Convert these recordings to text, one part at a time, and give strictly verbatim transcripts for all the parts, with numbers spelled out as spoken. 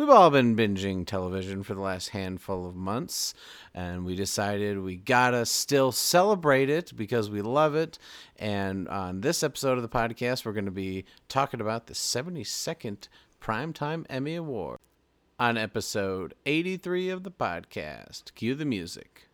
We've all been binging television for the last handful of months, and we decided we gotta still celebrate it because we love it. And on this episode of the podcast, we're going to be talking about the seventy-second Primetime Emmy Award on episode eighty-three of the podcast. Cue the music.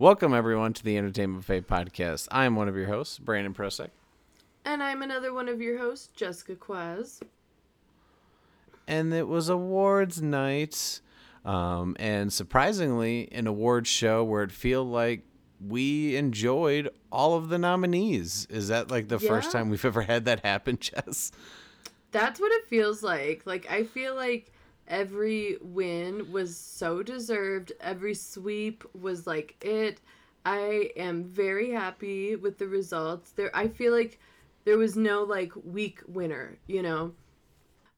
Welcome, everyone, to the Entertainment Buffet Podcast. I'm one of your hosts, Brandon Prosek. And I'm another one of your hosts, Jessica Quaz. And it was awards night. Um, and surprisingly, an awards show where it feel like we enjoyed all of the nominees. Is that like the yeah. first time we've ever had that happen, Jess? That's what it feels like. Like, I feel like every win was so deserved. Every sweep was like it. I am very happy with the results. There, I feel like there was no like weak winner, you know.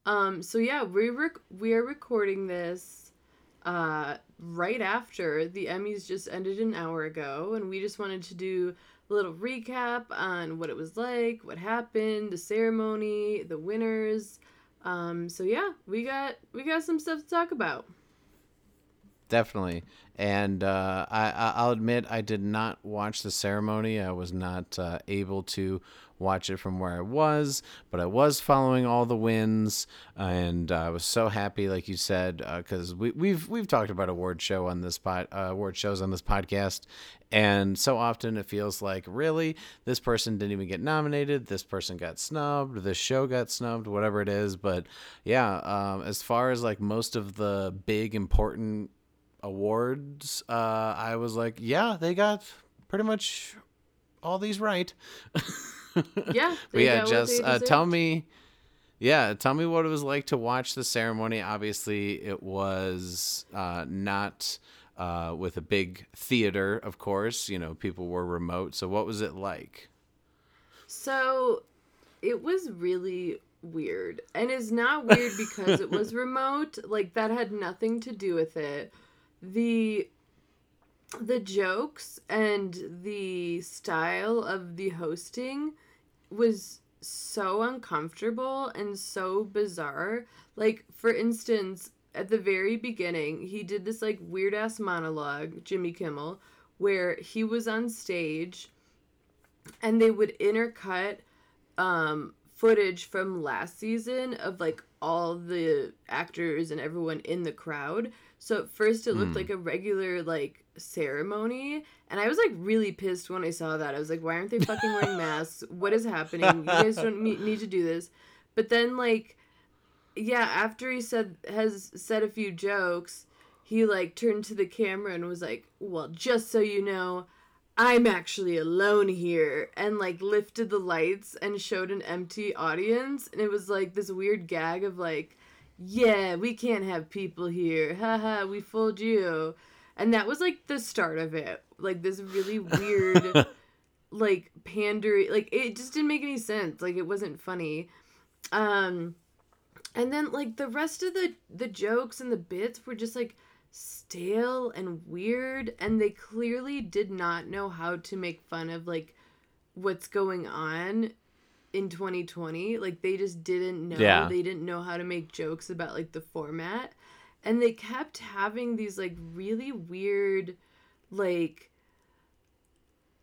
Um. So yeah, we rec- we are recording this, uh, right after the Emmys just ended an hour ago, and we just wanted to do a little recap on what it was like, what happened, the ceremony, the winners. Um, so yeah, we got, we got some stuff to talk about. Definitely. And, uh, I, I'll admit I did not watch the ceremony. I was not, uh, able to watch it from where I was, but I was following all the wins, and uh, I was so happy, like you said, uh, cause we, we've, we've talked about award show on this pod, uh, award shows on this podcast. And so often it feels like, really, this person didn't even get nominated. This person got snubbed. This show got snubbed, whatever it is. But yeah, um, as far as like most of the big important awards, uh, I was like, yeah, they got pretty much all these right. Yeah. But yeah, Jess, uh, tell me, yeah, tell me what it was like to watch the ceremony. Obviously, it was uh, not... Uh, with a big theater, of course, you know, people were remote. So what was it like? So it was really weird, and it's not weird because it was remote. Like, that had nothing to do with it. The, the jokes and the style of the hosting was so uncomfortable and so bizarre. Like, for instance, at the very beginning, he did this, like, weird-ass monologue, Jimmy Kimmel, where he was on stage, and they would intercut um, footage from last season of, like, all the actors and everyone in the crowd. So at first it looked mm. like a regular, like, ceremony, and I was, like, really pissed when I saw that. I was like, why aren't they fucking wearing masks? What is happening? You guys don't need to do this. But then, like... yeah, after he said has said a few jokes, he, like, turned to the camera and was like, well, just so you know, I'm actually alone here, and, like, lifted the lights and showed an empty audience, and it was, like, this weird gag of, like, yeah, we can't have people here, haha, we fooled you, and that was, like, the start of it, like, this really weird, like, pandering, like, it just didn't make any sense, like, it wasn't funny, um... And then, like, the rest of the, the jokes and the bits were just, like, stale and weird. And they clearly did not know how to make fun of, like, what's going on in twenty twenty. Like, they just didn't know. Yeah. They didn't know how to make jokes about, like, the format. And they kept having these, like, really weird, like...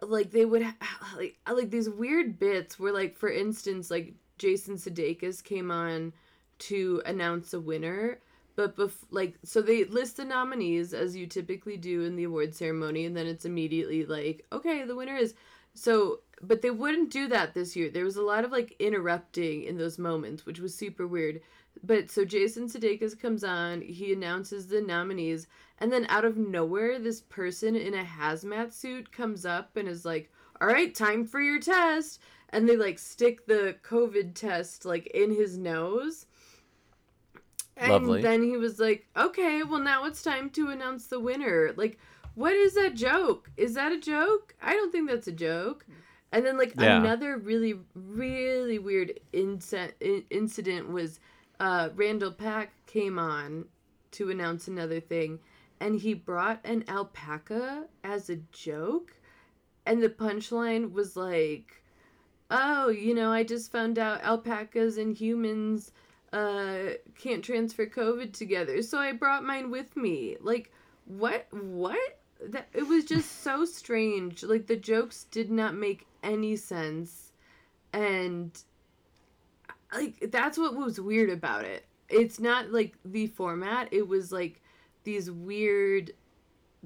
Like, they would... Ha- like, like, these weird bits where, like, for instance, like, Jason Sudeikis came on... to announce a winner, but bef- like so they list the nominees as you typically do in the award ceremony, and then it's immediately like, okay, the winner is so, but they wouldn't do that this year. There was a lot of like interrupting in those moments, which was super weird. But so Jason Sudeikis comes on, he announces the nominees, and then out of nowhere this person in a hazmat suit comes up and is like, all right, time for your test, and they like stick the COVID test like in his nose. And Lovely. Then he was like, okay, well, now it's time to announce the winner. Like, what is that joke? Is that a joke? I don't think that's a joke. And then, like, yeah. another really, really weird inc- incident was uh, Randall Park came on to announce another thing, and he brought an alpaca as a joke, and the punchline was like, oh, you know, I just found out alpacas and humans uh can't transfer COVID together, so I brought mine with me. Like, what what that it was just so strange. Like, the jokes did not make any sense, and like that's what was weird about it. It's not like the format, it was like these weird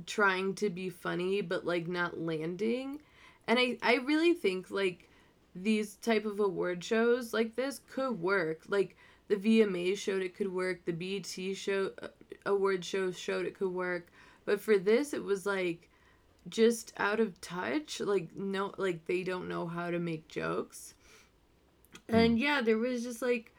trying to be funny but like not landing. And I I really think like these type of award shows like this could work. Like, the V M A showed it could work. The B E T show, uh, award show showed it could work. But for this, it was, like, just out of touch. Like, no, like they don't know how to make jokes. Mm. And, yeah, there was just, like,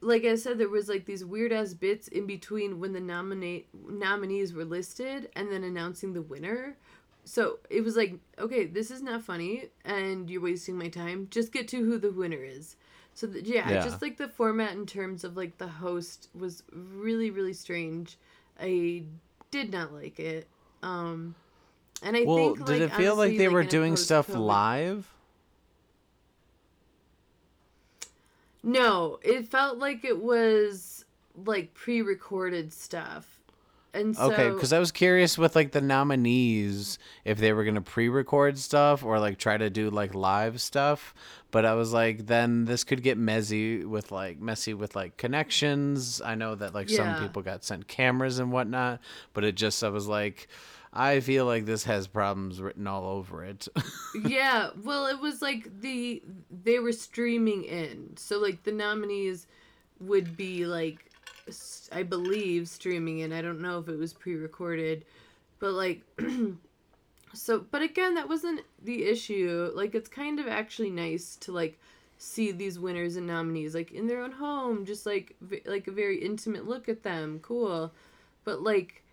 like I said, there was, like, these weird-ass bits in between when the nominate nominees were listed and then announcing the winner. So it was like, okay, this is not funny, and you're wasting my time. Just get to who the winner is. So, the, yeah, yeah, just, like, the format in terms of, like, the host was really, really strange. I did not like it. Um, and I well, think, like, Well, did it feel honestly, like they like, were doing stuff live? No, it felt like it was, like, pre-recorded stuff. And so, okay, because I was curious with, like, the nominees, if they were going to pre-record stuff or, like, try to do, like, live stuff. But I was like, then this could get messy with, like, messy with, like, connections. I know that, like, yeah. some people got sent cameras and whatnot. But it just, I was like, I feel like this has problems written all over it. Yeah, well, it was, like, the they were streaming in. So, like, the nominees would be, like, I believe streaming in. I don't know if it was pre-recorded, but like so but again, that wasn't the issue. Like, it's kind of actually nice to like see these winners and nominees like in their own home, just like v- like a very intimate look at them. Cool. But like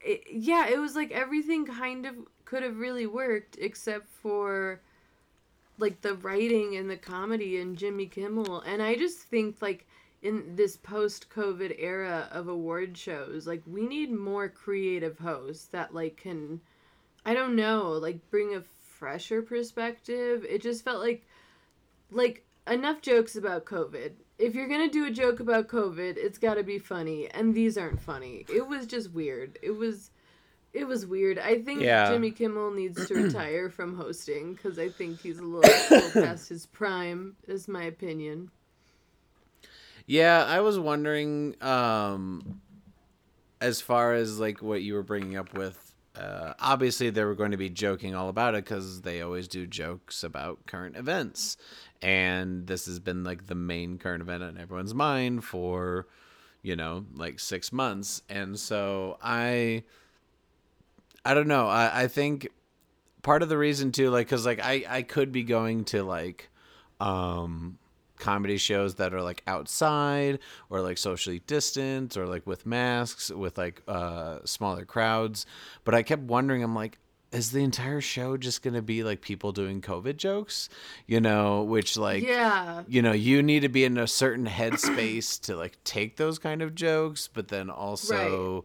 it, yeah, it was like everything kind of could have really worked except for like the writing and the comedy and Jimmy Kimmel. And I just think like in this post-COVID era of award shows, like, we need more creative hosts that, like, can, I don't know, like, bring a fresher perspective. It just felt like, like, enough jokes about COVID. If you're gonna do a joke about COVID, it's gotta be funny, and these aren't funny. It was just weird. It was, it was weird. I think yeah. Jimmy Kimmel needs to retire from hosting, because I think he's a little, a little past his prime, is my opinion. Yeah, I was wondering, um, as far as, like, what you were bringing up with, uh, obviously they were going to be joking all about it because they always do jokes about current events. And this has been, like, the main current event on everyone's mind for, you know, like, six months. And so I, I don't know. I, I think part of the reason, too, like, because, like, I, I could be going to, like, um... comedy shows that are like outside or like socially distant or like with masks with like uh smaller crowds. But I kept wondering, I'm like, is the entire show just gonna be like people doing COVID jokes, you know, which like yeah you know you need to be in a certain headspace to like take those kind of jokes, but then also right.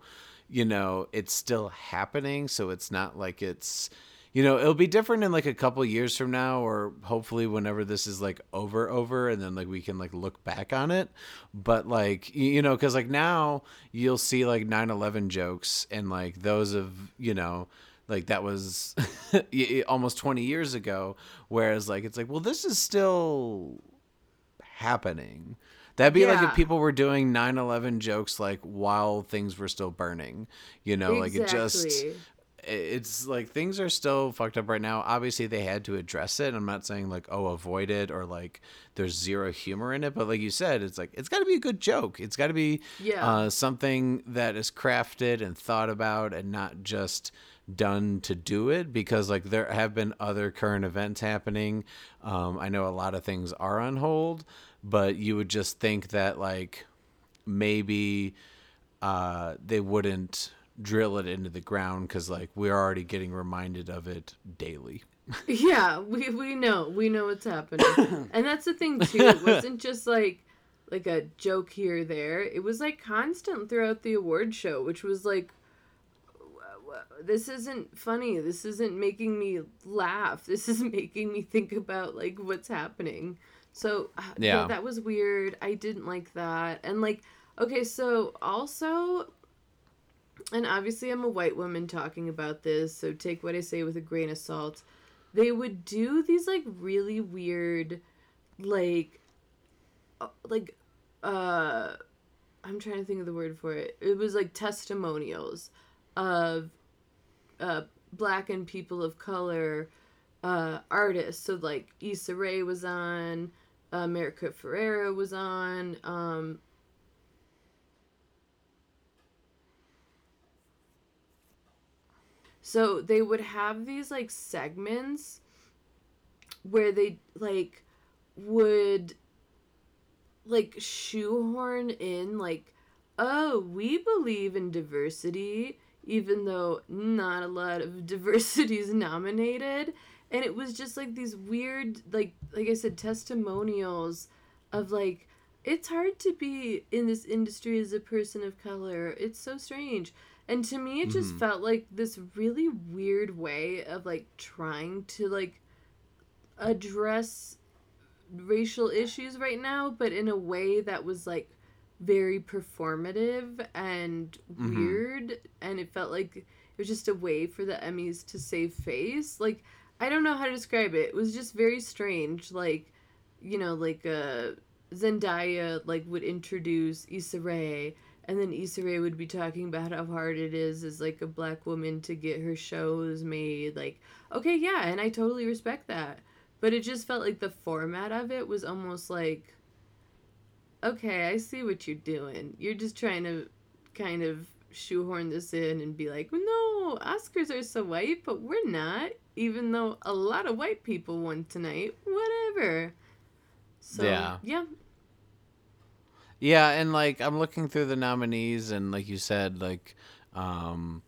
you know, it's still happening, so it's not like it's You know, it'll be different in, like, a couple years from now, or hopefully whenever this is, like, over, over, and then, like, we can, like, look back on it. But, like, you know, because, like, now you'll see, like, nine eleven jokes, and, like, those of, you know, like, that was almost twenty years ago, whereas, like, it's like, well, this is still happening. That'd be yeah. like if people were doing nine eleven jokes, like, while things were still burning, you know, exactly. like, it just... It's like things are still fucked up right now. Obviously, they had to address it. I'm not saying like, oh, avoid it or like there's zero humor in it. But like you said, it's like it's got to be a good joke. It's got to be yeah. uh, something that is crafted and thought about and not just done to do it, because like there have been other current events happening. Um, I know a lot of things are on hold, but you would just think that like maybe uh, they wouldn't drill it into the ground because, like, we're already getting reminded of it daily. Yeah, we we know. We know what's happening. And that's the thing, too. It wasn't just, like, like a joke here or there. It was, like, constant throughout the award show, which was, like, this isn't funny. This isn't making me laugh. This is making me think about, like, what's happening. So, yeah, yeah that was weird. I didn't like that. And, like, okay, so also... and obviously I'm a white woman talking about this, so take what I say with a grain of salt. They would do these, like, really weird, like, uh, like, uh, I'm trying to think of the word for it. It was, like, testimonials of uh, Black and people of color uh, artists. So, like, Issa Rae was on, uh, America Ferreira was on, um, so they would have these, like, segments where they, like, would, like, shoehorn in, like, oh, we believe in diversity, even though not a lot of diversity is nominated. And it was just, like, these weird, like, like I said, testimonials of, like, it's hard to be in this industry as a person of color. It's so strange. And to me, it just mm-hmm. felt like this really weird way of, like, trying to, like, address racial issues right now, but in a way that was, like, very performative and weird. Mm-hmm. And it felt like it was just a way for the Emmys to save face. Like, I don't know how to describe it. It was just very strange. Like, you know, like, uh, Zendaya, like, would introduce Issa Rae. And then Issa Rae would be talking about how hard it is as, like, a Black woman to get her shows made. Like, okay, yeah, and I totally respect that. But it just felt like the format of it was almost like, okay, I see what you're doing. You're just trying to kind of shoehorn this in and be like, no, Oscars are so white, but we're not, even though a lot of white people won tonight. Whatever. So, yeah. yeah. Yeah, and, like, I'm looking through the nominees, and, like you said, like, um,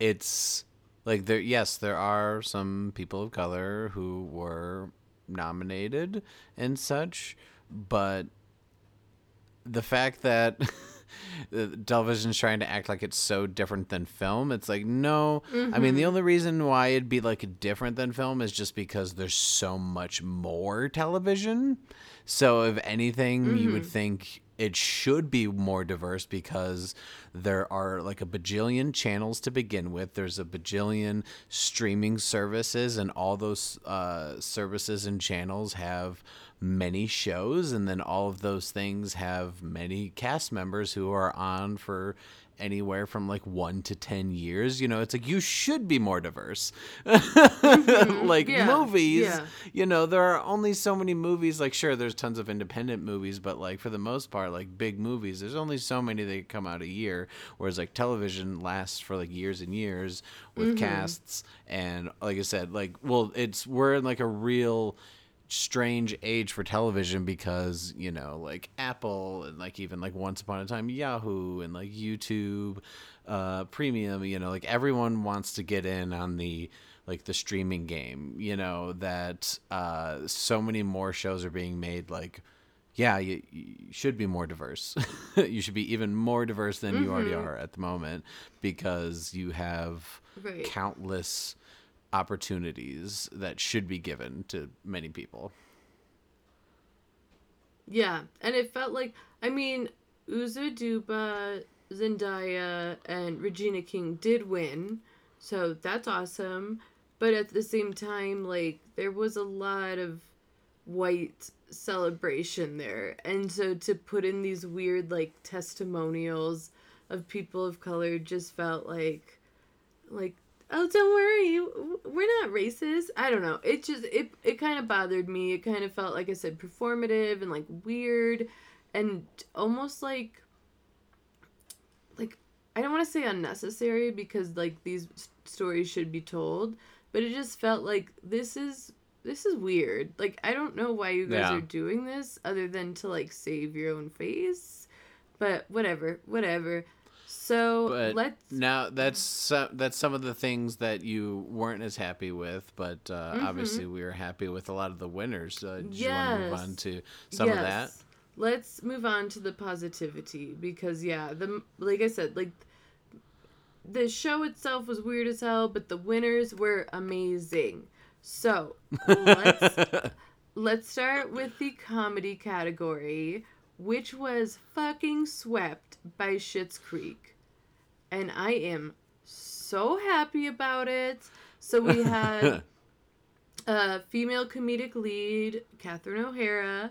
it's, like, there. yes, there are some people of color who were nominated and such, but the fact that television's trying to act like it's so different than film, it's like, no. Mm-hmm. I mean, the only reason why it'd be, like, different than film is just because there's so much more television. So, if anything, mm-hmm. you would think... it should be more diverse because there are, like, a bajillion channels to begin with. There's a bajillion streaming services, and all those uh, services and channels have many shows, and then all of those things have many cast members who are on for anywhere from, like, one to ten years. You know, it's like, you should be more diverse. Mm-hmm. Like, yeah. movies, yeah. you know, there are only so many movies. Like, sure, there's tons of independent movies, but, like, for the most part, like, big movies, there's only so many that come out a year, whereas, like, television lasts for, like, years and years with mm-hmm. casts. And, like I said, like, well, it's, we're in, like, a real strange age for television because, you know, like, Apple and, like, even, like, once upon a time Yahoo and, like, YouTube uh Premium, you know, like, everyone wants to get in on the, like, the streaming game, you know, that uh so many more shows are being made. Like, yeah, you, you should be more diverse. You should be even more diverse than mm-hmm. you already are at the moment, because you have right. countless opportunities that should be given to many people. Yeah, and it felt like, I mean, Uzo Aduba, Zendaya, and Regina King did win, so that's awesome. But at the same time, like, there was a lot of white celebration there, and so to put in these weird, like, testimonials of people of color just felt like, like, oh, don't worry, we're not racist. I don't know. It just, it it kind of bothered me. It kind of felt, like I said, performative and, like, weird and almost like, like, I don't want to say unnecessary because, like, these stories should be told, but it just felt like this is, this is weird. Like, I don't know why you guys yeah. are doing this other than to, like, save your own face. But whatever, whatever. So but let's now that's uh, that's some of the things that you weren't as happy with, but uh, mm-hmm. obviously we were happy with a lot of the winners. Uh, do yes. you want to move on to some yes. of that? Let's move on to the positivity because yeah, the like I said, like the show itself was weird as hell, but the winners were amazing. So let's let's start with the comedy category, which was fucking swept by Schitt's Creek. And I am so happy about it. So we had uh, female comedic lead, Catherine O'Hara,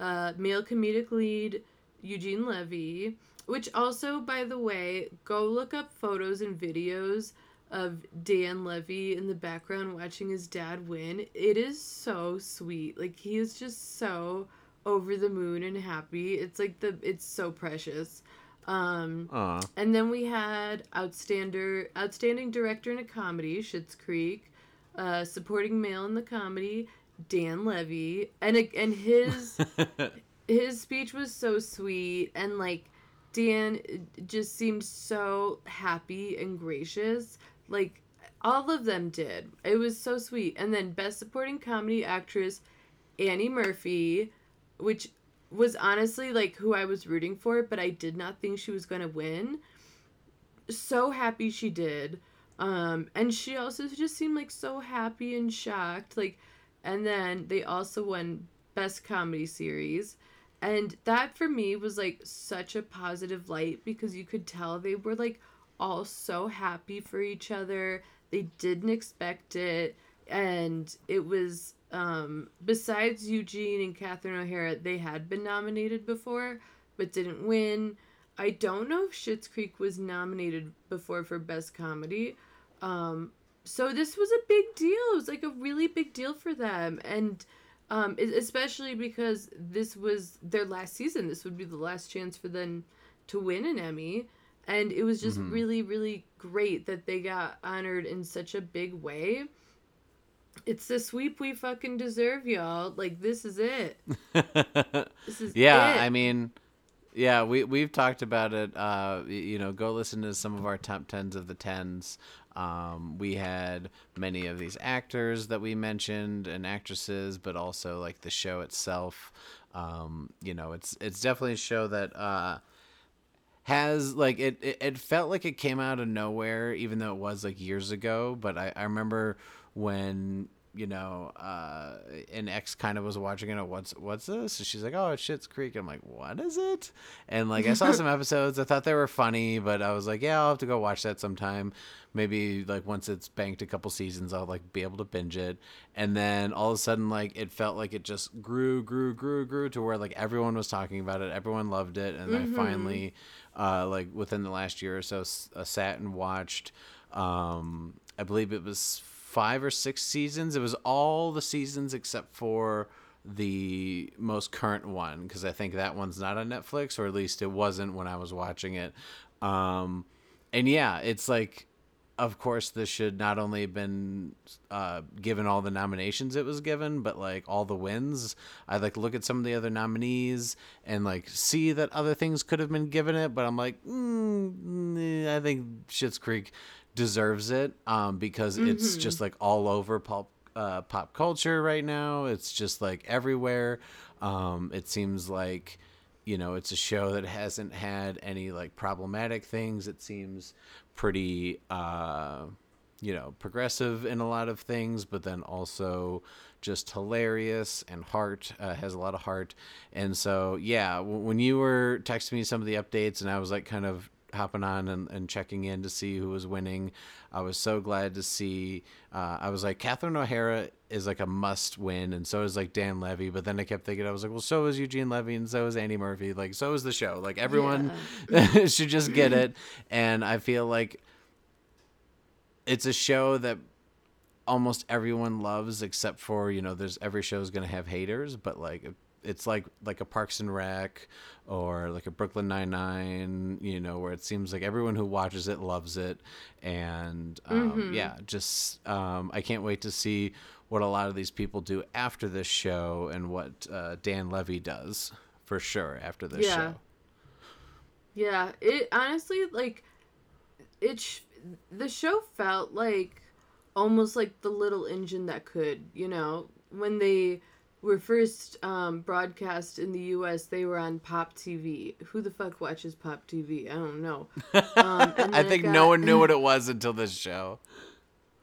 uh, male comedic lead, Eugene Levy, which also, by the way, go look up photos and videos of Dan Levy in the background watching his dad win. It is so sweet. Like, he is just so over the moon and happy. It's like the, it's so precious. Um, Aww. And then we had outstander, outstanding director in a comedy, Schitt's Creek, uh, supporting male in the comedy, Dan Levy. And, and his, his speech was so sweet. And like, Dan just seemed so happy and gracious. Like, all of them did. It was so sweet. And then Best Supporting Comedy Actress, Annie Murphy, which was honestly, like, who I was rooting for, but I did not think she was going to win. So happy she did. Um, and she also just seemed, like, so happy and shocked. Like, and then they also won Best Comedy Series. And that, for me, was, like, such a positive light because you could tell they were, like, all so happy for each other. They didn't expect it. And it was, um, besides Eugene and Catherine O'Hara, they had been nominated before but didn't win. I don't know if Schitt's Creek was nominated before for Best Comedy. Um, so this was a big deal. It was, like, a really big deal for them. And... Um, especially because this was their last season. This would be the last chance for them to win an Emmy. And it was just mm-hmm. really, really great that they got honored in such a big way. It's the sweep we fucking deserve, y'all. Like, this is it. This is yeah, it. I mean, yeah, we, we've talked about it. Uh, you know, go listen to some of our top tens of the tens. Um, we had many of these actors that we mentioned and actresses, but also like the show itself. Um, you know, it's, it's definitely a show that, uh, has like, it, it, it felt like it came out of nowhere, even though it was like years ago. But I, I remember when, you know, uh, an ex kind of was watching it. What's, what's this? And she's like, oh, it's Schitt's Creek. I'm like, what is it? And like, I saw some episodes. I thought they were funny, but I was like, yeah, I'll have to go watch that sometime. Maybe like once it's banked a couple seasons, I'll like be able to binge it. And then all of a sudden, like it felt like it just grew, grew, grew, grew to where like everyone was talking about it. Everyone loved it. And mm-hmm. I finally, uh, like within the last year or so, uh, sat and watched, um, I believe it was five or six seasons. It was all the seasons except for the most current one because I think that one's not on Netflix, or at least it wasn't when I was watching it. Um, and yeah, it's like, of course, this should not only have been uh, given all the nominations it was given, but like all the wins. I like look at some of the other nominees and like see that other things could have been given it, but I'm like, mm, I think Schitt's Creek deserves it um, because mm-hmm. it's just like all over pop uh, pop culture right now. It's just like everywhere. Um, it seems like, you know, it's a show that hasn't had any like problematic things. It seems pretty, uh, you know, progressive in a lot of things, but then also just hilarious and heart, uh, has a lot of heart. And so, yeah, w- when you were texting me some of the updates and I was like kind of hopping on and, and checking in to see who was winning, I was so glad to see, uh, I was like, Catherine O'Hara is like a must win. And so is like Dan Levy. But then I kept thinking, I was like, well, so is Eugene Levy. And so is Annie Murphy. Like, so is the show. Like everyone yeah. should just get it. And I feel like it's a show that almost everyone loves except for, you know, there's every show is going to have haters, but like it's like, like a Parks and Rec or like a Brooklyn Nine-Nine, you know, where it seems like everyone who watches it loves it. And um, mm-hmm. yeah, just um, I can't wait to see what a lot of these people do after this show and what uh, Dan Levy does for sure after this yeah. show. Yeah, it honestly, like, it sh- the show felt like almost like the little engine that could, you know, when they were first um, broadcast in the U S, they were on Pop T V. Who the fuck watches Pop T V? I don't know. Um, I think got... no one knew what it was until this show.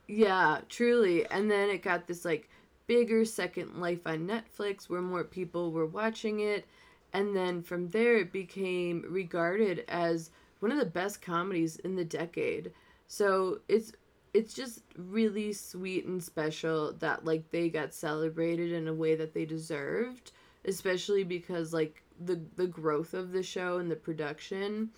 Yeah, truly. And then it got this, like, bigger Second Life on Netflix where more people were watching it. And then from there, it became regarded as one of the best comedies in the decade. So it's it's just really sweet and special that, like, they got celebrated in a way that they deserved, especially because, like, the the growth of the show and the production.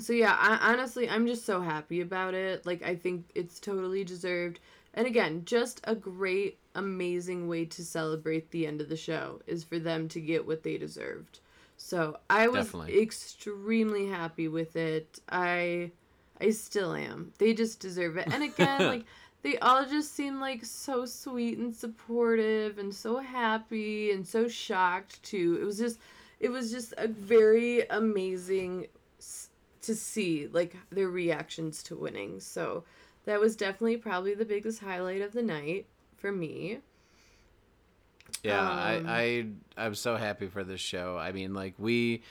So, yeah, I, honestly, I'm just so happy about it. Like, I think it's totally deserved. And again, just a great, amazing way to celebrate the end of the show is for them to get what they deserved. So I was Definitely. extremely happy with it. I I still am. They just deserve it. And again, like, they all just seem like so sweet and supportive and so happy and so shocked too. It was just it was just a very amazing s- to see, like, their reactions to winning. So that was definitely probably the biggest highlight of the night for me. Yeah, um, I, I, I'm so happy for this show. I mean, like, we,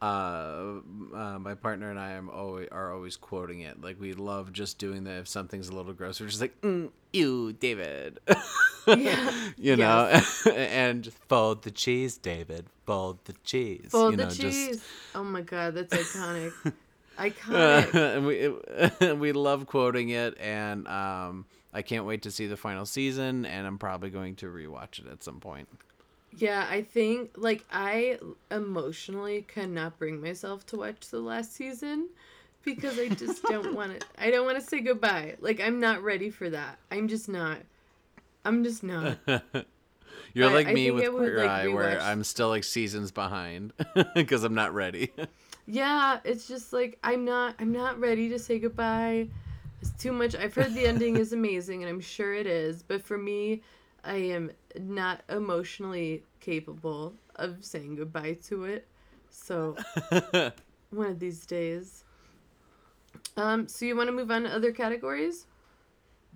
uh, uh, my partner and I am always, are always quoting it. Like, we love just doing that. If something's a little gross, we're just like, mm, ew, David. Yeah. You know? Yes. And fold the cheese, David. Fold the cheese. Fold you the know, cheese. Just... Oh, my God, that's iconic. Iconic. Uh, and we it, we love quoting it, and um, I can't wait to see the final season, and I'm probably going to rewatch it at some point. Yeah, I think, like, I emotionally cannot bring myself to watch the last season because I just don't want to. I don't want to say goodbye. Like, I'm not ready for that. I'm just not. I'm just not. You're I, like me with Queer like, Eye, rewatch. Where I'm still, like, seasons behind because I'm not ready. Yeah, it's just like I'm not I'm not ready to say goodbye. It's too much. I've heard the ending is amazing, and I'm sure it is, but for me, I am not emotionally capable of saying goodbye to it. So one of these days. Um so you want to move on to other categories?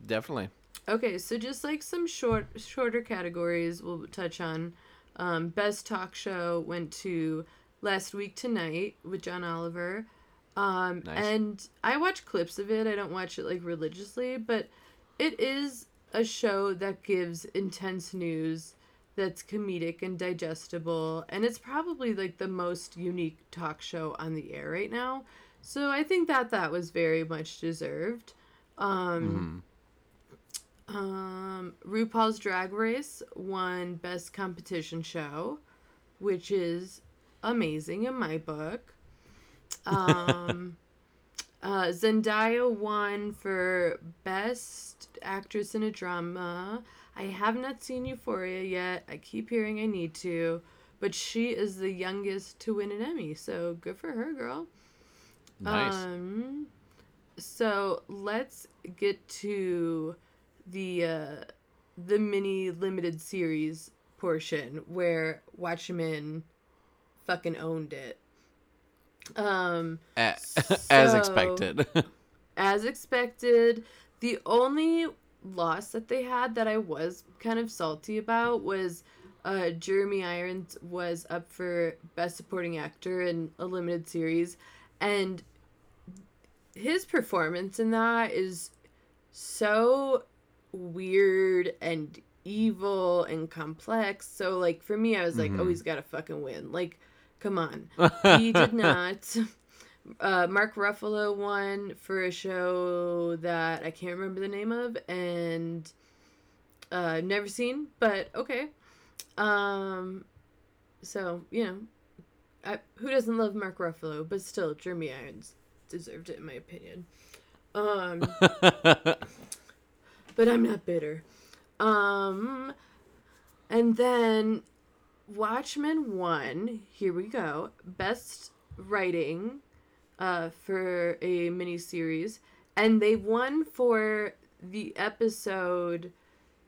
Definitely. Okay, so just like some short shorter categories we'll touch on. Um best talk show went to Last Week Tonight with John Oliver. Um, nice. And I watch clips of it. I don't watch it, like, religiously, but it is a show that gives intense news that's comedic and digestible, and it's probably, like, the most unique talk show on the air right now. So I think that that was very much deserved. Um, mm. um, RuPaul's Drag Race won Best Competition Show, which is... amazing in my book. Um, uh, Zendaya won for Best Actress in a Drama. I have not seen Euphoria yet. I keep hearing I need to. But she is the youngest to win an Emmy, so good for her, girl. Nice. Um, so let's get to the uh, the mini limited series portion where Watchmen... fucking owned it. Um, as, so, as expected. As expected. The only loss that they had that I was kind of salty about was uh, Jeremy Irons was up for Best Supporting Actor in a limited series, and his performance in that is so weird and evil and complex. So, like, for me, I was like, mm-hmm. oh, he's got to fucking win. Like, come on. He did not. Uh, Mark Ruffalo won for a show that I can't remember the name of and uh, never seen, but okay. Um, so, you know, I, who doesn't love Mark Ruffalo? But still, Jeremy Irons deserved it, in my opinion. Um, but I'm not bitter. Um, and then... Watchmen won, here we go, Best Writing uh, for a miniseries, and they won for the episode,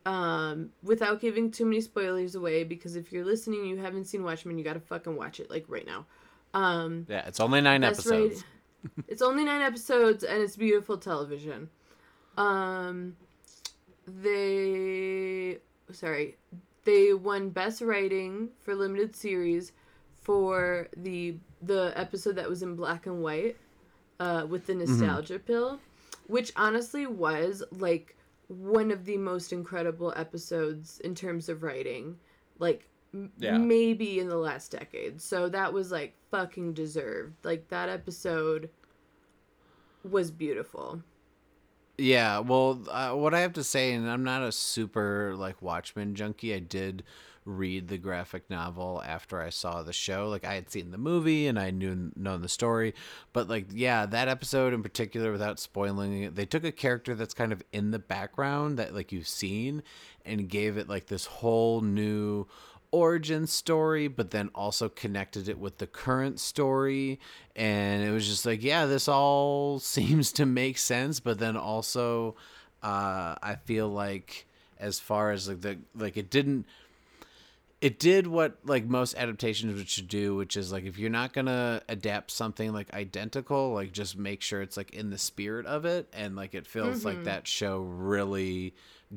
um, without giving too many spoilers away, because if you're listening and you haven't seen Watchmen, you gotta fucking watch it, like, right now. Um, yeah, it's only nine episodes. Rated, it's only nine episodes, and it's beautiful television. Um, they, sorry, they won Best Writing for Limited Series for the the episode that was in black and white, uh, with the nostalgia mm-hmm. pill, which honestly was like one of the most incredible episodes in terms of writing, like m- yeah. maybe in the last decade. So that was like fucking deserved. Like that episode was beautiful. Yeah, well, uh, what I have to say, and I'm not a super, like, Watchmen junkie, I did read the graphic novel after I saw the show. Like, I had seen the movie, and I knew known the story, but, like, yeah, that episode in particular, without spoiling it, they took a character that's kind of in the background that, like, you've seen, and gave it, like, this whole new origin story, but then also connected it with the current story, and it was just like, yeah, this all seems to make sense. But then also uh I feel like, as far as like the like it didn't it did what like most adaptations should do, which is like, if you're not gonna adapt something like identical, like just make sure it's like in the spirit of it. And like it feels mm-hmm. like that show really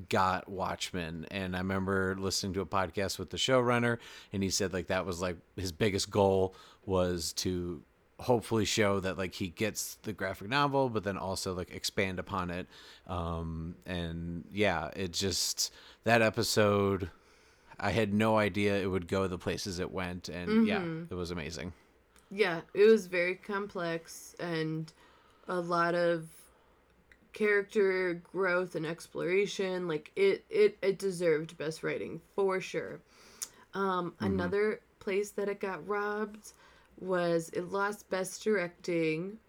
got Watchmen. And I remember listening to a podcast with the showrunner, and he said like that was like his biggest goal, was to hopefully show that like he gets the graphic novel, but then also like expand upon it. Um, and yeah, it just, that episode, I had no idea it would go the places it went. And mm-hmm. yeah, it was amazing. Yeah, it was very complex, and a lot of character growth and exploration. Like it it it deserved best writing for sure. Um mm-hmm. Another place that it got robbed was it lost best directing.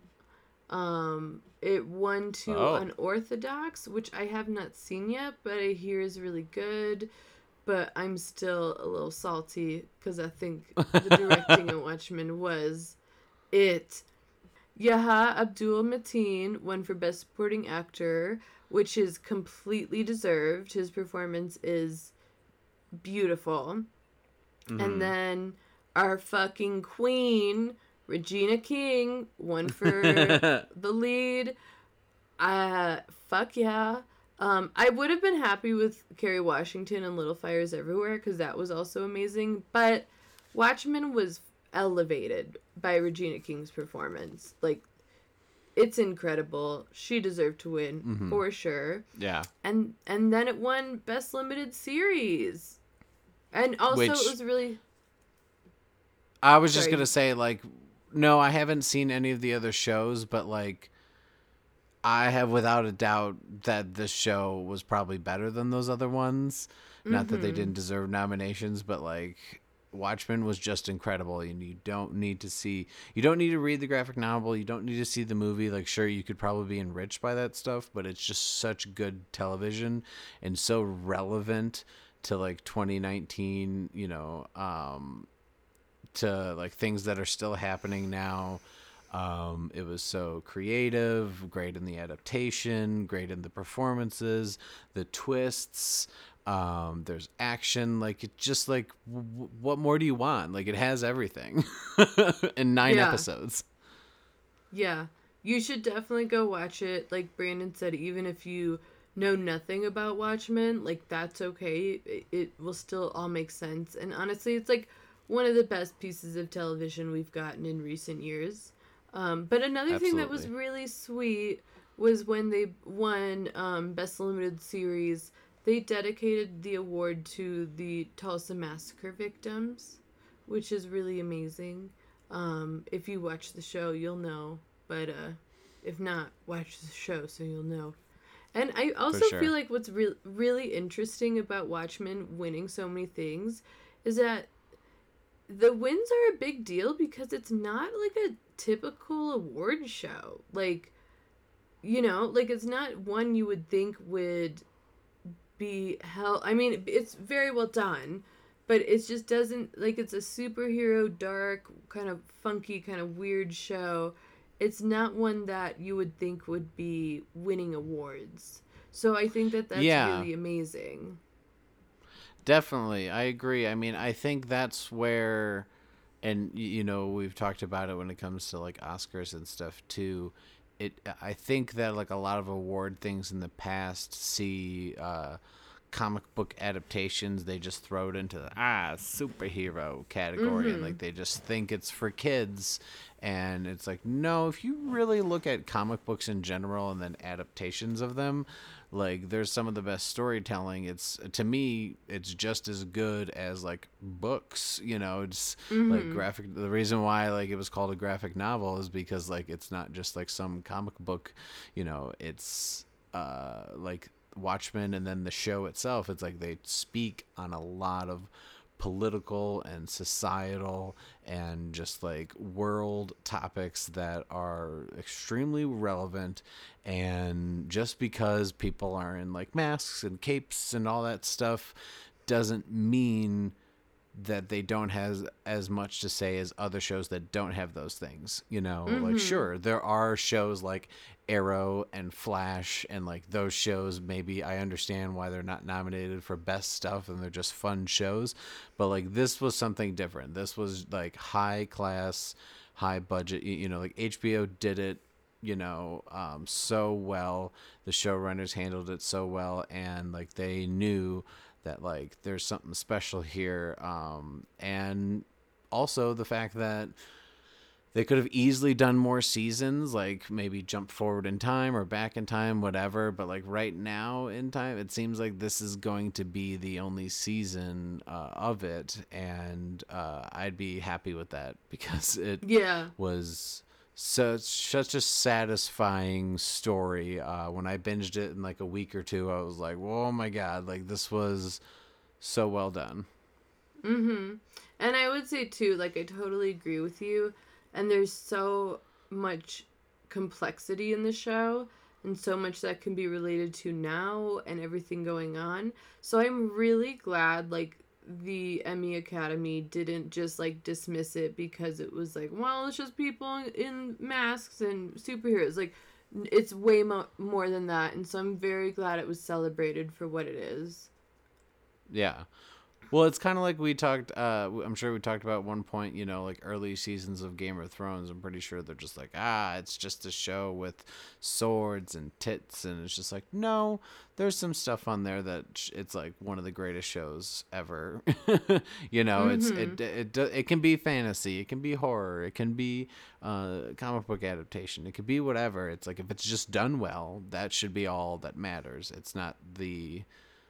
Um it won to oh. Unorthodox, which I have not seen yet, but I hear is really good. But I'm still a little salty because I think the directing in Watchmen was it. Yaha Abdul-Mateen won for Best Supporting Actor, which is completely deserved. His performance is beautiful. Mm-hmm. And then our fucking queen, Regina King, won for the lead. Uh, fuck yeah. Um, I would have been happy with Kerry Washington and Little Fires Everywhere, because that was also amazing. But Watchmen was elevated by Regina King's performance. Like, it's incredible. She deserved to win mm-hmm. for sure. Yeah. And and then it won Best Limited Series. And also Which, it was really I was Sorry. just going to say, like, no, I haven't seen any of the other shows, but like I have without a doubt that this show was probably better than those other ones. Mm-hmm. Not that they didn't deserve nominations, but like Watchmen was just incredible, and you don't need to see you don't need to read the graphic novel, you don't need to see the movie. Like, sure, you could probably be enriched by that stuff, but it's just such good television and so relevant to like twenty nineteen, you know, um to like things that are still happening now. Um it was so creative, great in the adaptation, great in the performances, the twists. Um, there's action. Like, it just like, w- what more do you want? Like, it has everything in nine yeah. episodes. Yeah. You should definitely go watch it. Like Brandon said, even if you know nothing about Watchmen, like that's okay. It, it will still all make sense. And honestly, it's like one of the best pieces of television we've gotten in recent years. Um, but another Absolutely. thing that was really sweet was when they won um, Best Limited Series, they dedicated the award to the Tulsa Massacre victims, which is really amazing. Um, if you watch the show, you'll know. But uh, if not, watch the show so you'll know. And I also sure. feel like what's re- really interesting about Watchmen winning so many things is that the wins are a big deal, because it's not like a typical award show. Like, you know, like it's not one you would think would be hell. I mean, it's very well done, but it just doesn't, like, it's a superhero, dark, kind of funky, kind of weird show. It's not one that you would think would be winning awards. So I think that that's yeah. really amazing. Definitely. I agree. I mean, I think that's where and you know, we've talked about it when it comes to like Oscars and stuff too. It, I think that like a lot of award things in the past see uh, comic book adaptations, they just throw it into the ah superhero category, mm-hmm. and like they just think it's for kids. And it's like, no, if you really look at comic books in general and then adaptations of them, like there's some of the best storytelling. It's, to me, it's just as good as like books, you know, it's mm-hmm. like graphic. The reason why like it was called a graphic novel is because like, it's not just like some comic book, you know, it's uh, like Watchmen and then the show itself. It's like they speak on a lot of political and societal and just like world topics that are extremely relevant. And just because people are in like masks and capes and all that stuff doesn't mean that they don't have as much to say as other shows that don't have those things, you know, mm-hmm. like sure, there are shows like Arrow and Flash and like those shows, maybe I understand why they're not nominated for best stuff and they're just fun shows, but like this was something different. This was like high class, high budget, you know, like H B O did it, you know, um, so well. The showrunners handled it so well, and like they knew that like there's something special here, um, and also the fact that they could have easily done more seasons, like maybe jump forward in time or back in time, whatever. But like right now in time, it seems like this is going to be the only season uh, of it. And uh, I'd be happy with that because it yeah. was such, such a satisfying story. Uh, when I binged it in like a week or two, I was like, oh my God, like this was so well done. Mm-hmm. And I would say too, like I totally agree with you. And there's so much complexity in the show and so much that can be related to now and everything going on. So I'm really glad, like, the Emmy Academy didn't just, like, dismiss it because it was like, well, it's just people in masks and superheroes. Like, it's way mo- more than that. And so I'm very glad it was celebrated for what it is. Yeah. Well, it's kind of like we talked, uh, I'm sure we talked about at one point, you know, like early seasons of Game of Thrones. I'm pretty sure they're just like, ah, it's just a show with swords and tits. And it's just like, no, there's some stuff on there that it's like one of the greatest shows ever. You know, mm-hmm. it's it, it it it can be fantasy. It can be horror. It can be uh, comic book adaptation. It could be whatever. It's like if it's just done well, that should be all that matters. It's not the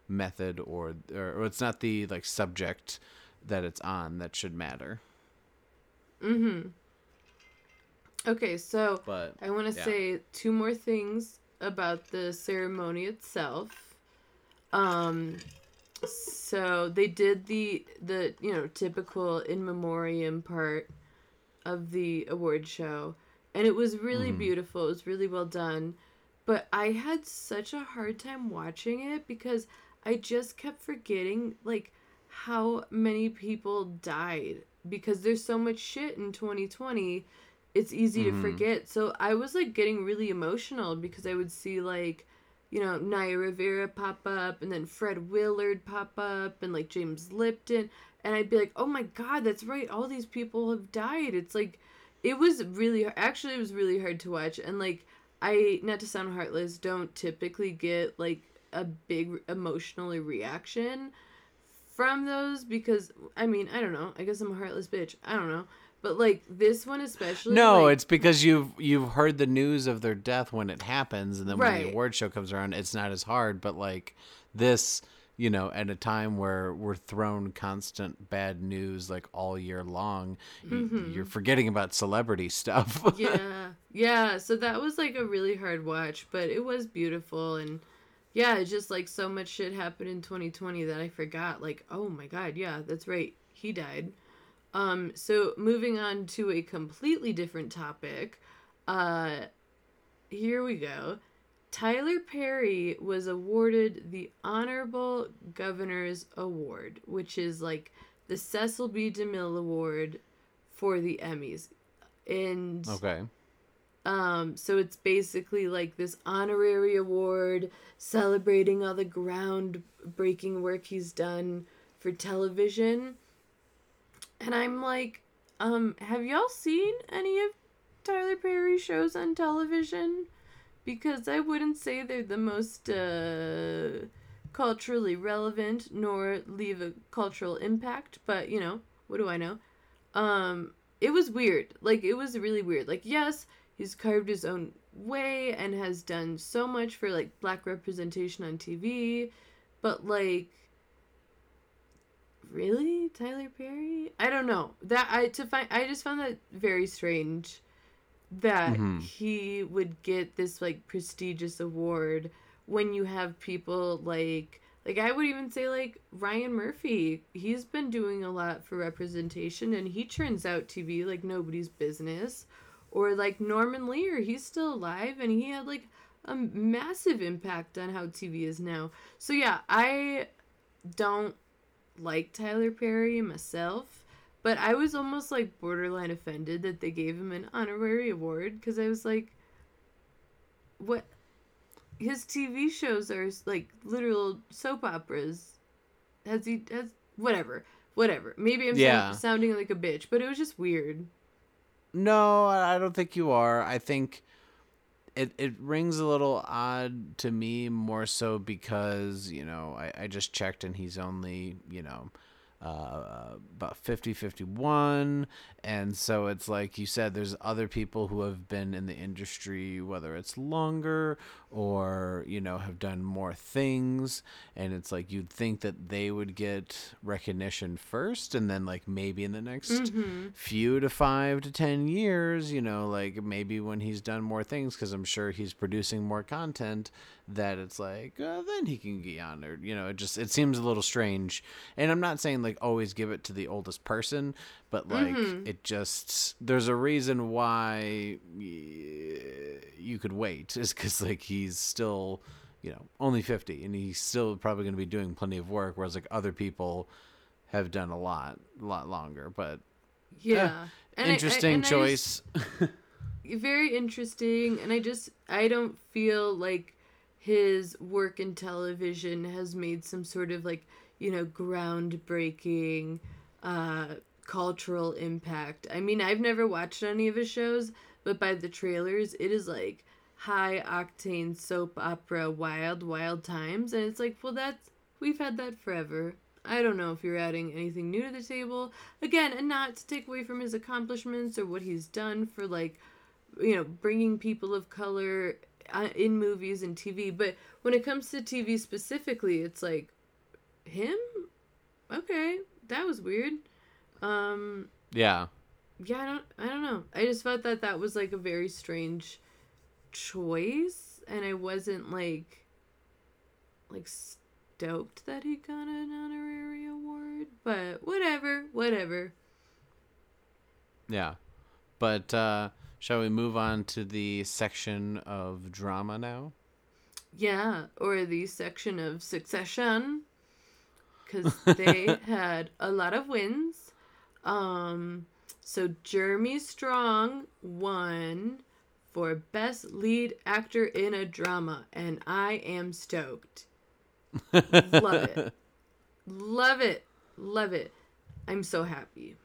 method or, or it's not the like subject that it's on that should matter. Mm-hmm. Okay, so but, I want to yeah. say two more things about the ceremony itself. Um, so they did the the you know typical in memoriam part of the award show, and it was really mm. beautiful. It was really well done, but I had such a hard time watching it because I just kept forgetting, like, how many people died. Because there's so much shit in twenty twenty, it's easy mm-hmm. to forget. So I was, like, getting really emotional because I would see, like, you know, Naya Rivera pop up and then Fred Willard pop up and, like, James Lipton. And I'd be like, oh, my God, that's right. All these people have died. It's, like, it was really, actually, it was really hard to watch. And, like, I, not to sound heartless, don't typically get, like, a big emotional reaction from those because I mean I don't know I guess I'm a heartless bitch I don't know but like this one especially no like, it's because you've you've heard the news of their death when it happens and then right. when the award show comes around it's not as hard, but like this, you know, at a time where we're thrown constant bad news like all year long, mm-hmm. you're forgetting about celebrity stuff. yeah yeah so that was like a really hard watch, but it was beautiful. And yeah, it's just, like, so much shit happened in twenty twenty that I forgot. Like, oh, my God, yeah, that's right. He died. Um, so, moving on to a completely different topic. Uh, here we go. Tyler Perry was awarded the Honorable Governor's Award, which is, like, the Cecil B. DeMille Award for the Emmys. And okay. Um, so it's basically like this honorary award celebrating all the groundbreaking work he's done for television. And I'm like, Um, have y'all seen any of Tyler Perry's shows on television? Because I wouldn't say they're the most uh, culturally relevant, nor leave a cultural impact. But, you know, what do I know? Um, it was weird. Like, it was really weird. Like, yes, he's carved his own way and has done so much for, like, black representation on T V. But, like, really? Tyler Perry? I don't know. That I to find I just found that very strange. That mm-hmm. he would get this, like, prestigious award when you have people like, like, I would even say, like, Ryan Murphy. He's been doing a lot for representation, and he churns out T V like nobody's business. Or, like, Norman Lear. He's still alive, and he had, like, a massive impact on how T V is now. So, yeah, I don't like Tyler Perry myself. But I was almost, like, borderline offended that they gave him an honorary award. Because I was like, what? His T V shows are, like, literal soap operas. Has he... Has, whatever. Whatever. Maybe I'm yeah. sound, sounding like a bitch. But it was just weird. No, I don't think you are. I think it, it rings a little odd to me more so because, you know, I, I just checked and he's only, you know... Uh, about fifty, fifty-one, and so it's like you said, there's other people who have been in the industry, whether it's longer or, you know, have done more things, and it's like you'd think that they would get recognition first, and then, like, maybe in the next mm-hmm. few to five to ten years, you know, like, maybe when he's done more things, because I'm sure he's producing more content, that it's like, uh, then he can get honored. You know, it just, it seems a little strange. And I'm not saying, like, always give it to the oldest person, but, like, mm-hmm. it just, there's a reason why you could wait, is because, like, he's still, you know, only fifty, and he's still probably going to be doing plenty of work, whereas, like, other people have done a lot, a lot longer. But yeah, yeah. interesting I, I, and choice. Just, very interesting. And I just, I don't feel like his work in television has made some sort of, like, you know, groundbreaking uh, cultural impact. I mean, I've never watched any of his shows, but by the trailers, it is, like, high-octane soap opera, wild, wild times. And it's like, well, that's, we've had that forever. I don't know if you're adding anything new to the table. Again, and not to take away from his accomplishments or what he's done for, like, you know, bringing people of color in movies and T V, but when it comes to T V specifically, it's like, him? Okay, that was weird. Um, yeah. Yeah, I don't, I don't know. I just felt that that was, like, a very strange choice, and I wasn't, like, like, stoked that he got an honorary award, but whatever, whatever. Yeah. But, uh... shall we move on to the section of drama now? Yeah, or the section of Succession, because they had a lot of wins. Um, so Jeremy Strong won for Best Lead Actor in a Drama, and I am stoked. Love it. Love it. Love it. I'm so happy.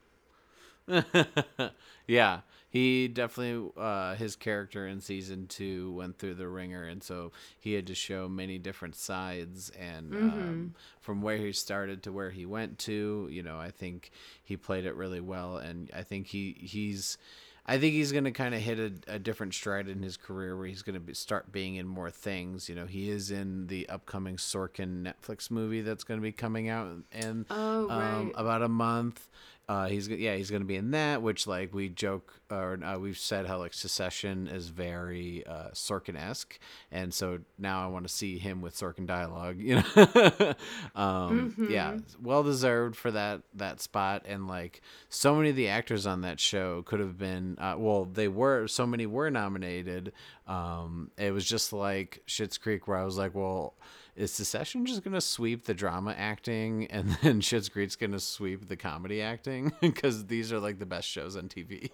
Yeah. He definitely, uh, his character in season two went through the ringer, and so he had to show many different sides, and mm-hmm. um, from where he started to where he went to, you know, I think he played it really well, and I think he, he's, I think he's going to kind of hit a, a different stride in his career where he's going to be, start being in more things. You know, he is in the upcoming Sorkin Netflix movie that's going to be coming out in oh, right. um, about a month. Uh, he's yeah, he's gonna be in that, which, like, we joke or uh, we've said how, like, Succession is very uh, Sorkin-esque, and so now I want to see him with Sorkin dialogue, you know. um, mm-hmm. Yeah, well deserved for that that spot, and, like, so many of the actors on that show could have been uh, well, they were so many were nominated. Um, it was just like Schitt's Creek, where I was like, well, is Succession just going to sweep the drama acting, and then Schitt's Creek's going to sweep the comedy acting? Because these are, like, the best shows on T V.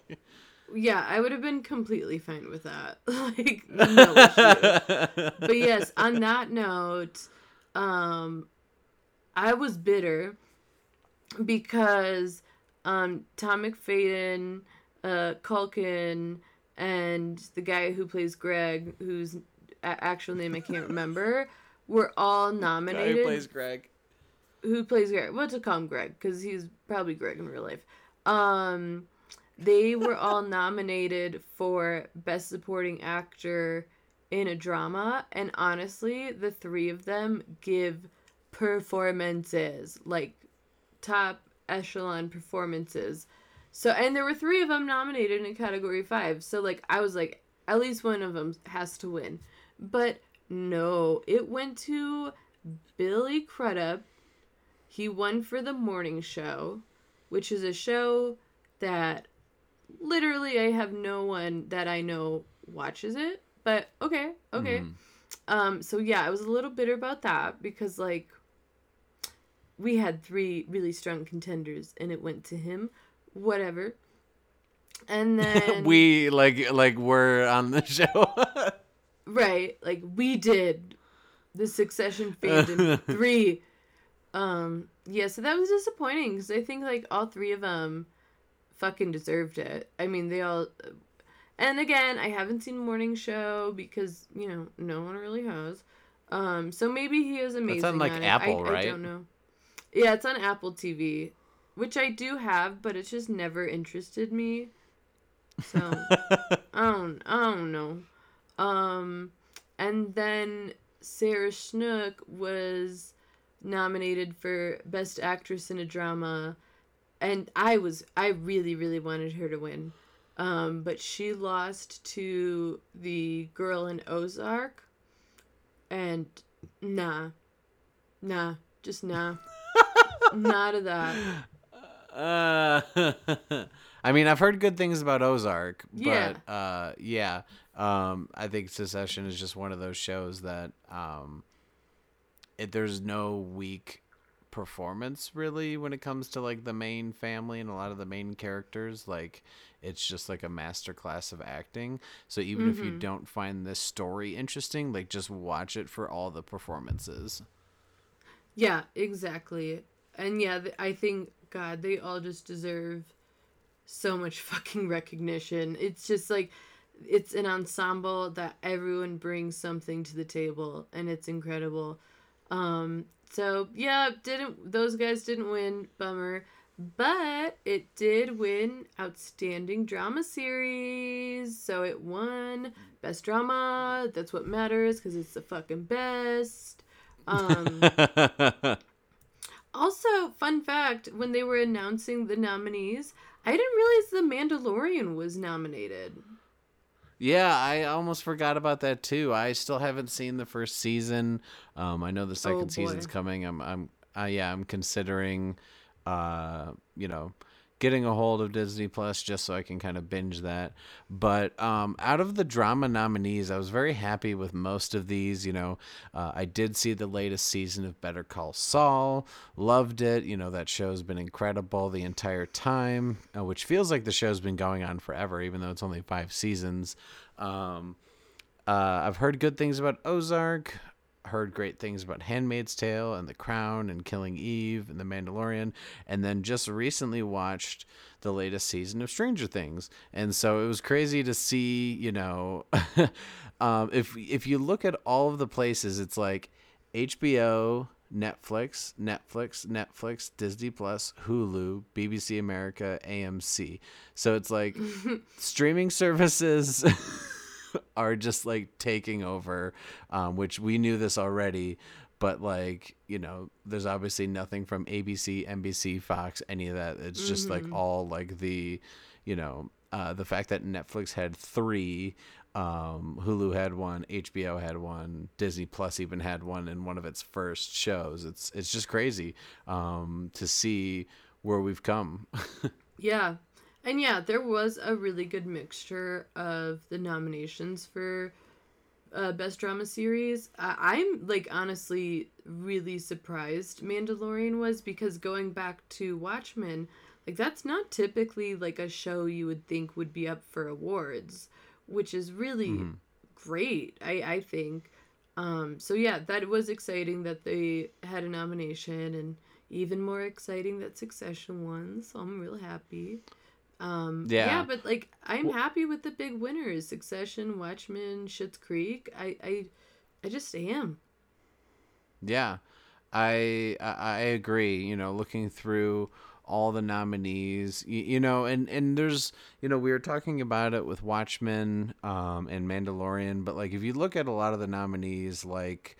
Yeah, I would have been completely fine with that. Like, no issue. But yes, on that note, um, I was bitter because um, Tom McFadden, uh, Culkin, and the guy who plays Greg, whose actual name I can't remember, were all nominated. The guy who plays Greg. Who plays Greg? Well, to call him Greg, because he's probably Greg in real life. Um, they were all nominated for Best Supporting Actor in a Drama, and honestly, the three of them give performances, like top echelon performances. So, and there were three of them nominated in category five. So, like, I was like, at least one of them has to win. But no, it went to Billy Crudup. He won for The Morning Show, which is a show that literally I have no one that I know watches it. But okay, okay. Mm. Um, so, yeah, I was a little bitter about that because, like, we had three really strong contenders and it went to him. Whatever. And then... we, like, like we're on the show. Right. Like, we did the Succession fandom three... Um, yeah, so that was disappointing because I think, like, all three of them fucking deserved it. I mean, they all... And again, I haven't seen Morning Show because, you know, no one really has. Um, so maybe he is amazing. It's on, like, on Apple, I, right? I don't know. Yeah, it's on Apple T V, which I do have, but it's just never interested me. So, I don't, I don't know. Um, and then Sarah Snook was... nominated for Best Actress in a Drama, and I was I really really wanted her to win, um, but she lost to the girl in Ozark, and nah, nah, just nah, not of that. Uh, I mean, I've heard good things about Ozark, but yeah, uh, yeah. Um, I think Succession is just one of those shows that. Um, It, there's no weak performance really when it comes to like the main family and a lot of the main characters. Like it's just like a masterclass of acting. So even mm-hmm. if you don't find this story interesting, like just watch it for all the performances. Yeah, exactly. And yeah, I think God, they all just deserve so much fucking recognition. It's just like it's an ensemble that everyone brings something to the table, and it's incredible. Um, so yeah, didn't, those guys didn't win, bummer, but it did win Outstanding Drama Series. So it won Best Drama. That's what matters. 'Cause it's the fucking best. Um, also fun fact, when they were announcing the nominees, I didn't realize The Mandalorian was nominated. Yeah, I almost forgot about that too. I still haven't seen the first season. Um, I know the second oh, season's coming. I'm, I'm, uh, yeah, I'm considering, uh, you know, getting a hold of Disney Plus just so I can kind of binge that. But um, out of the drama nominees, I was very happy with most of these. You know, uh, I did see the latest season of Better Call Saul. Loved it. You know, that show's been incredible the entire time, uh, which feels like the show's been going on forever, even though it's only five seasons. Um, uh, I've heard good things about Ozark. Heard great things about Handmaid's Tale and The Crown and Killing Eve and The Mandalorian, and then just recently watched the latest season of Stranger Things. And so it was crazy to see, you know, um, if if you look at all of the places, it's like H B O, Netflix, Netflix, Netflix, Disney Plus, Hulu, B B C America, A M C. So it's like streaming services... are just like taking over, um, which we knew this already, but like, you know, there's obviously nothing from A B C, N B C, Fox, any of that. It's just mm-hmm. like all like the, you know, uh, the fact that Netflix had three, um, Hulu had one, H B O had one, Disney Plus even had one in one of its first shows. It's, it's just crazy, um, to see where we've come. Yeah. And yeah, there was a really good mixture of the nominations for uh, Best Drama Series. Uh, I'm, like, honestly really surprised Mandalorian was, because going back to Watchmen, like, that's not typically, like, a show you would think would be up for awards, which is really mm-hmm. great, I, I think. Um, so, yeah, that was exciting that they had a nomination, and, even more exciting that Succession won, so I'm real happy. Um, yeah. yeah, but like I'm well, happy with the big winners: Succession, Watchmen, Schitt's Creek. I, I, I just am. Yeah, I I agree. You know, looking through all the nominees, you, you know, and and there's, you know, we were talking about it with Watchmen um, and Mandalorian, but like if you look at a lot of the nominees, like.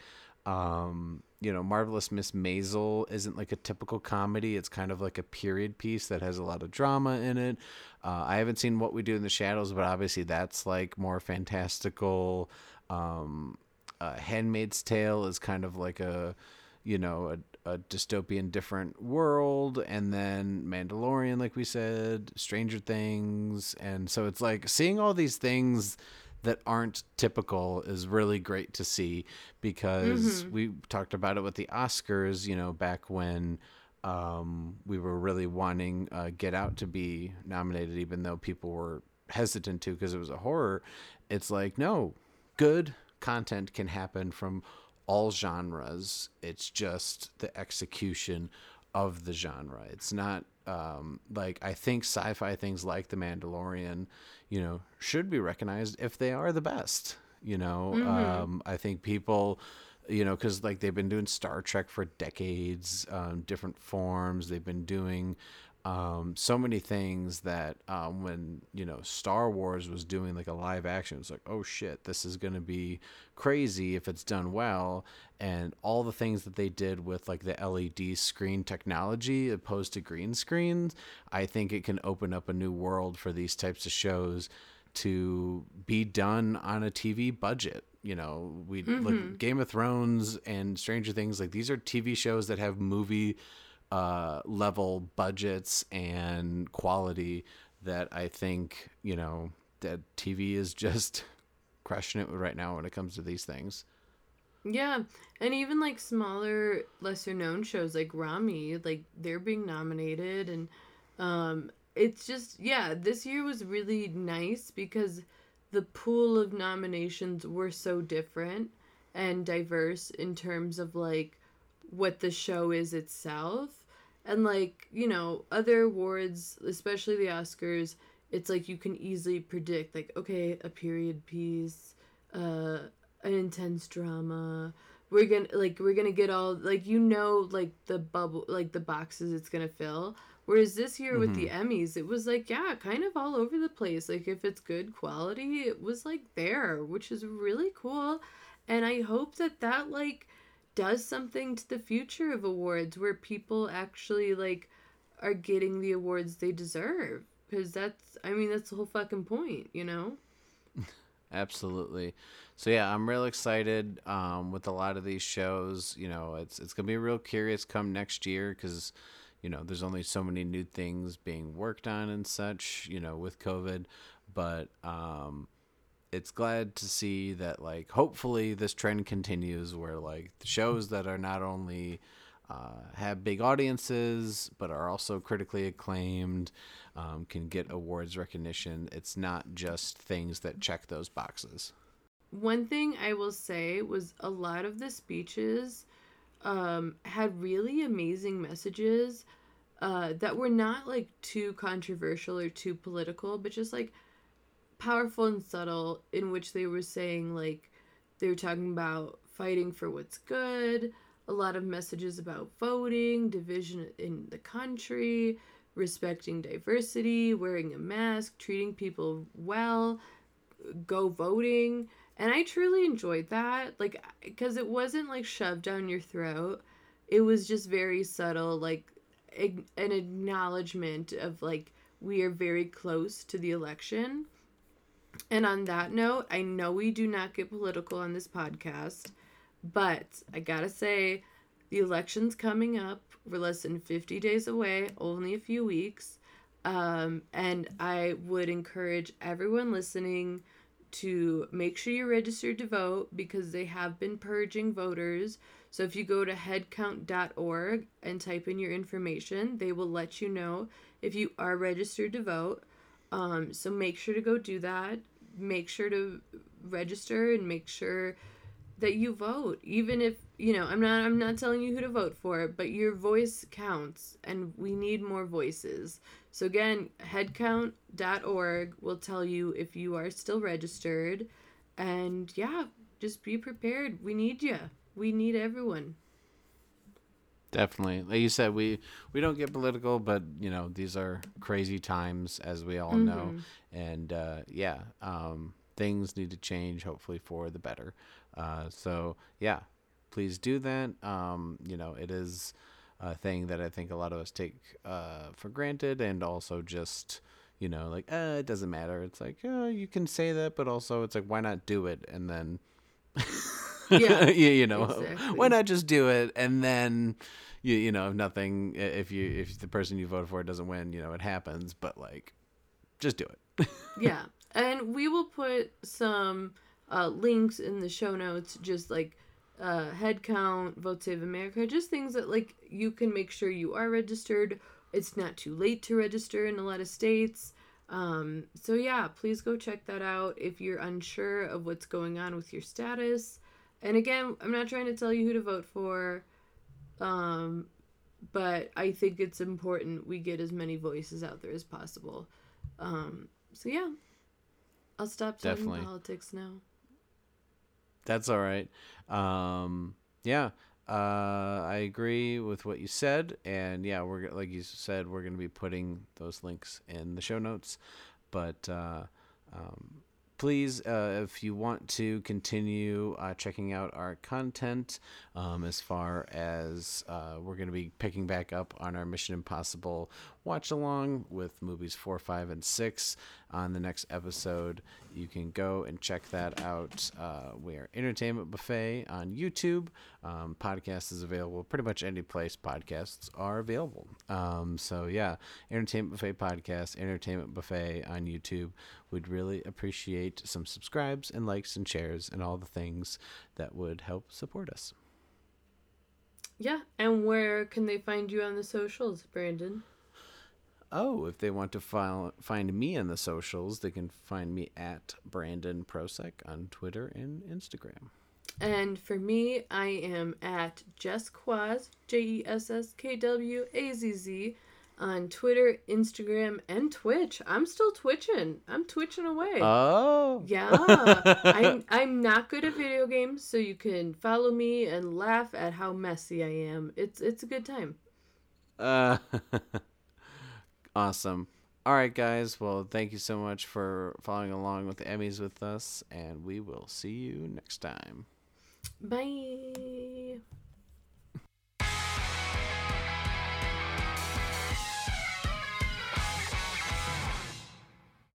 Um, you know, Marvelous Miss Maisel isn't like a typical comedy. It's kind of like a period piece that has a lot of drama in it. Uh, I haven't seen What We Do in the Shadows, but obviously that's like more fantastical. Um, uh, Handmaid's Tale is kind of like a, you know, a, a dystopian different world. And then Mandalorian, like we said, Stranger Things. And so it's like seeing all these things that aren't typical is really great to see, because mm-hmm. we talked about it with the Oscars, you know, back when um, we were really wanting uh, Get Out to be nominated, even though people were hesitant to, because it was a horror. It's like, no, good content can happen from all genres. It's just the execution of the genre. It's not, Um, like I think sci-fi things like The Mandalorian, you know, should be recognized if they are the best, you know. Mm-hmm. um, I think people, you know, cause like they've been doing Star Trek for decades, um, different forms. They've been doing, um, so many things that, um, when, you know, Star Wars was doing like a live action, it's like, oh shit, this is going to be crazy if it's done well. And all the things that they did with like the L E D screen technology opposed to green screens, I think it can open up a new world for these types of shows to be done on a T V budget. You know, we mm-hmm. like Game of Thrones and Stranger Things, like these are T V shows that have movie uh level budgets and quality that I think, you know, that T V is just crushing it right now when it comes to these things. Yeah, and even like smaller, lesser known shows like Rami, like they're being nominated, and um it's just, yeah, this year was really nice because the pool of nominations were so different and diverse in terms of like what the show is itself. And like, you know, other awards, especially the Oscars, it's like you can easily predict like, okay, a period piece, uh an intense drama, we're gonna like we're gonna get all like, you know, like the bubble, like the boxes it's gonna fill. Whereas this year mm-hmm. with the Emmys, it was like, yeah, kind of all over the place. Like if it's good quality, it was like there, which is really cool. And I hope that that like does something to the future of awards, where people actually like are getting the awards they deserve, because that's, I mean, that's the whole fucking point, you know. Absolutely. So yeah, I'm real excited um with a lot of these shows. You know, it's it's gonna be real curious come next year, because, you know, there's only so many new things being worked on and such, you know, with COVID. But um it's glad to see that, like, hopefully this trend continues where, like, the shows that are not only uh, have big audiences but are also critically acclaimed um, can get awards recognition. It's not just things that check those boxes. One thing I will say was a lot of the speeches um, had really amazing messages uh, that were not, like, too controversial or too political, but just, like, powerful and subtle, in which they were saying, like, they were talking about fighting for what's good, a lot of messages about voting, division in the country, respecting diversity, wearing a mask, treating people well, go voting. And I truly enjoyed that, like, because it wasn't, like, shoved down your throat. It was just very subtle, like, ag- an acknowledgement of, like, we are very close to the election. And on that note, I know we do not get political on this podcast, but I gotta say, the election's coming up. We're less than fifty days away, only a few weeks. Um, and I would encourage everyone listening to make sure you're registered to vote, because they have been purging voters. So if you go to head count dot org and type in your information, they will let you know if you are registered to vote. Um, so make sure to go do that. Make sure to register and make sure that you vote, even if, you know, I'm not I'm not telling you who to vote for, but your voice counts, and we need more voices. So again, headcount dot org will tell you if you are still registered, and yeah, just be prepared. We need you. We need everyone. Definitely. Like you said, we, we don't get political, but, you know, these are crazy times, as we all mm-hmm. know. And, uh, yeah, um, things need to change, hopefully, for the better. Uh, so, yeah, please do that. Um, you know, it is a thing that I think a lot of us take uh, for granted, and also just, you know, like, uh, it doesn't matter. It's like, uh, you can say that, but also it's like, why not do it? And then... Yeah, you, you know, exactly. Why not just do it? And then, you you know, if nothing, if you if the person you voted for doesn't win, you know, it happens. But like, just do it. Yeah, and we will put some uh, links in the show notes, just like uh, headcount, Vote Save America, just things that like you can make sure you are registered. It's not too late to register in a lot of states. Um, so yeah, please go check that out if you're unsure of what's going on with your status. And again, I'm not trying to tell you who to vote for, um, but I think it's important we get as many voices out there as possible. Um, so, yeah, I'll stop talking Definitely. politics now. That's all right. Um, yeah, uh, I agree with what you said. And, yeah, we're like you said, we're going to be putting those links in the show notes. But... Uh, um, Please, uh, if you want to continue uh, checking out our content, um, as far as uh, we're going to be picking back up on our Mission Impossible watch along with movies four, five, and six on the next episode. You can go and check that out. Uh, we are Entertainment Buffet on YouTube. Um, podcast is available pretty much any place podcasts are available. Um, so, yeah, Entertainment Buffet Podcast, Entertainment Buffet on YouTube. We'd really appreciate some subscribes and likes and shares and all the things that would help support us. Yeah, and where can they find you on the socials, Brandon? Oh, if they want to file, find me on the socials, they can find me at Brandon Prosek on Twitter and Instagram. And for me, I am at Jess Quaz, J E S S K W A Z Z, on Twitter, Instagram, and Twitch. I'm still twitching. I'm twitching away. Oh. Yeah. I'm, I'm not good at video games, so you can follow me and laugh at how messy I am. It's, it's a good time. Uh. Awesome. All right, guys. Well, thank you so much for following along with the Emmys with us, and we will see you next time. Bye.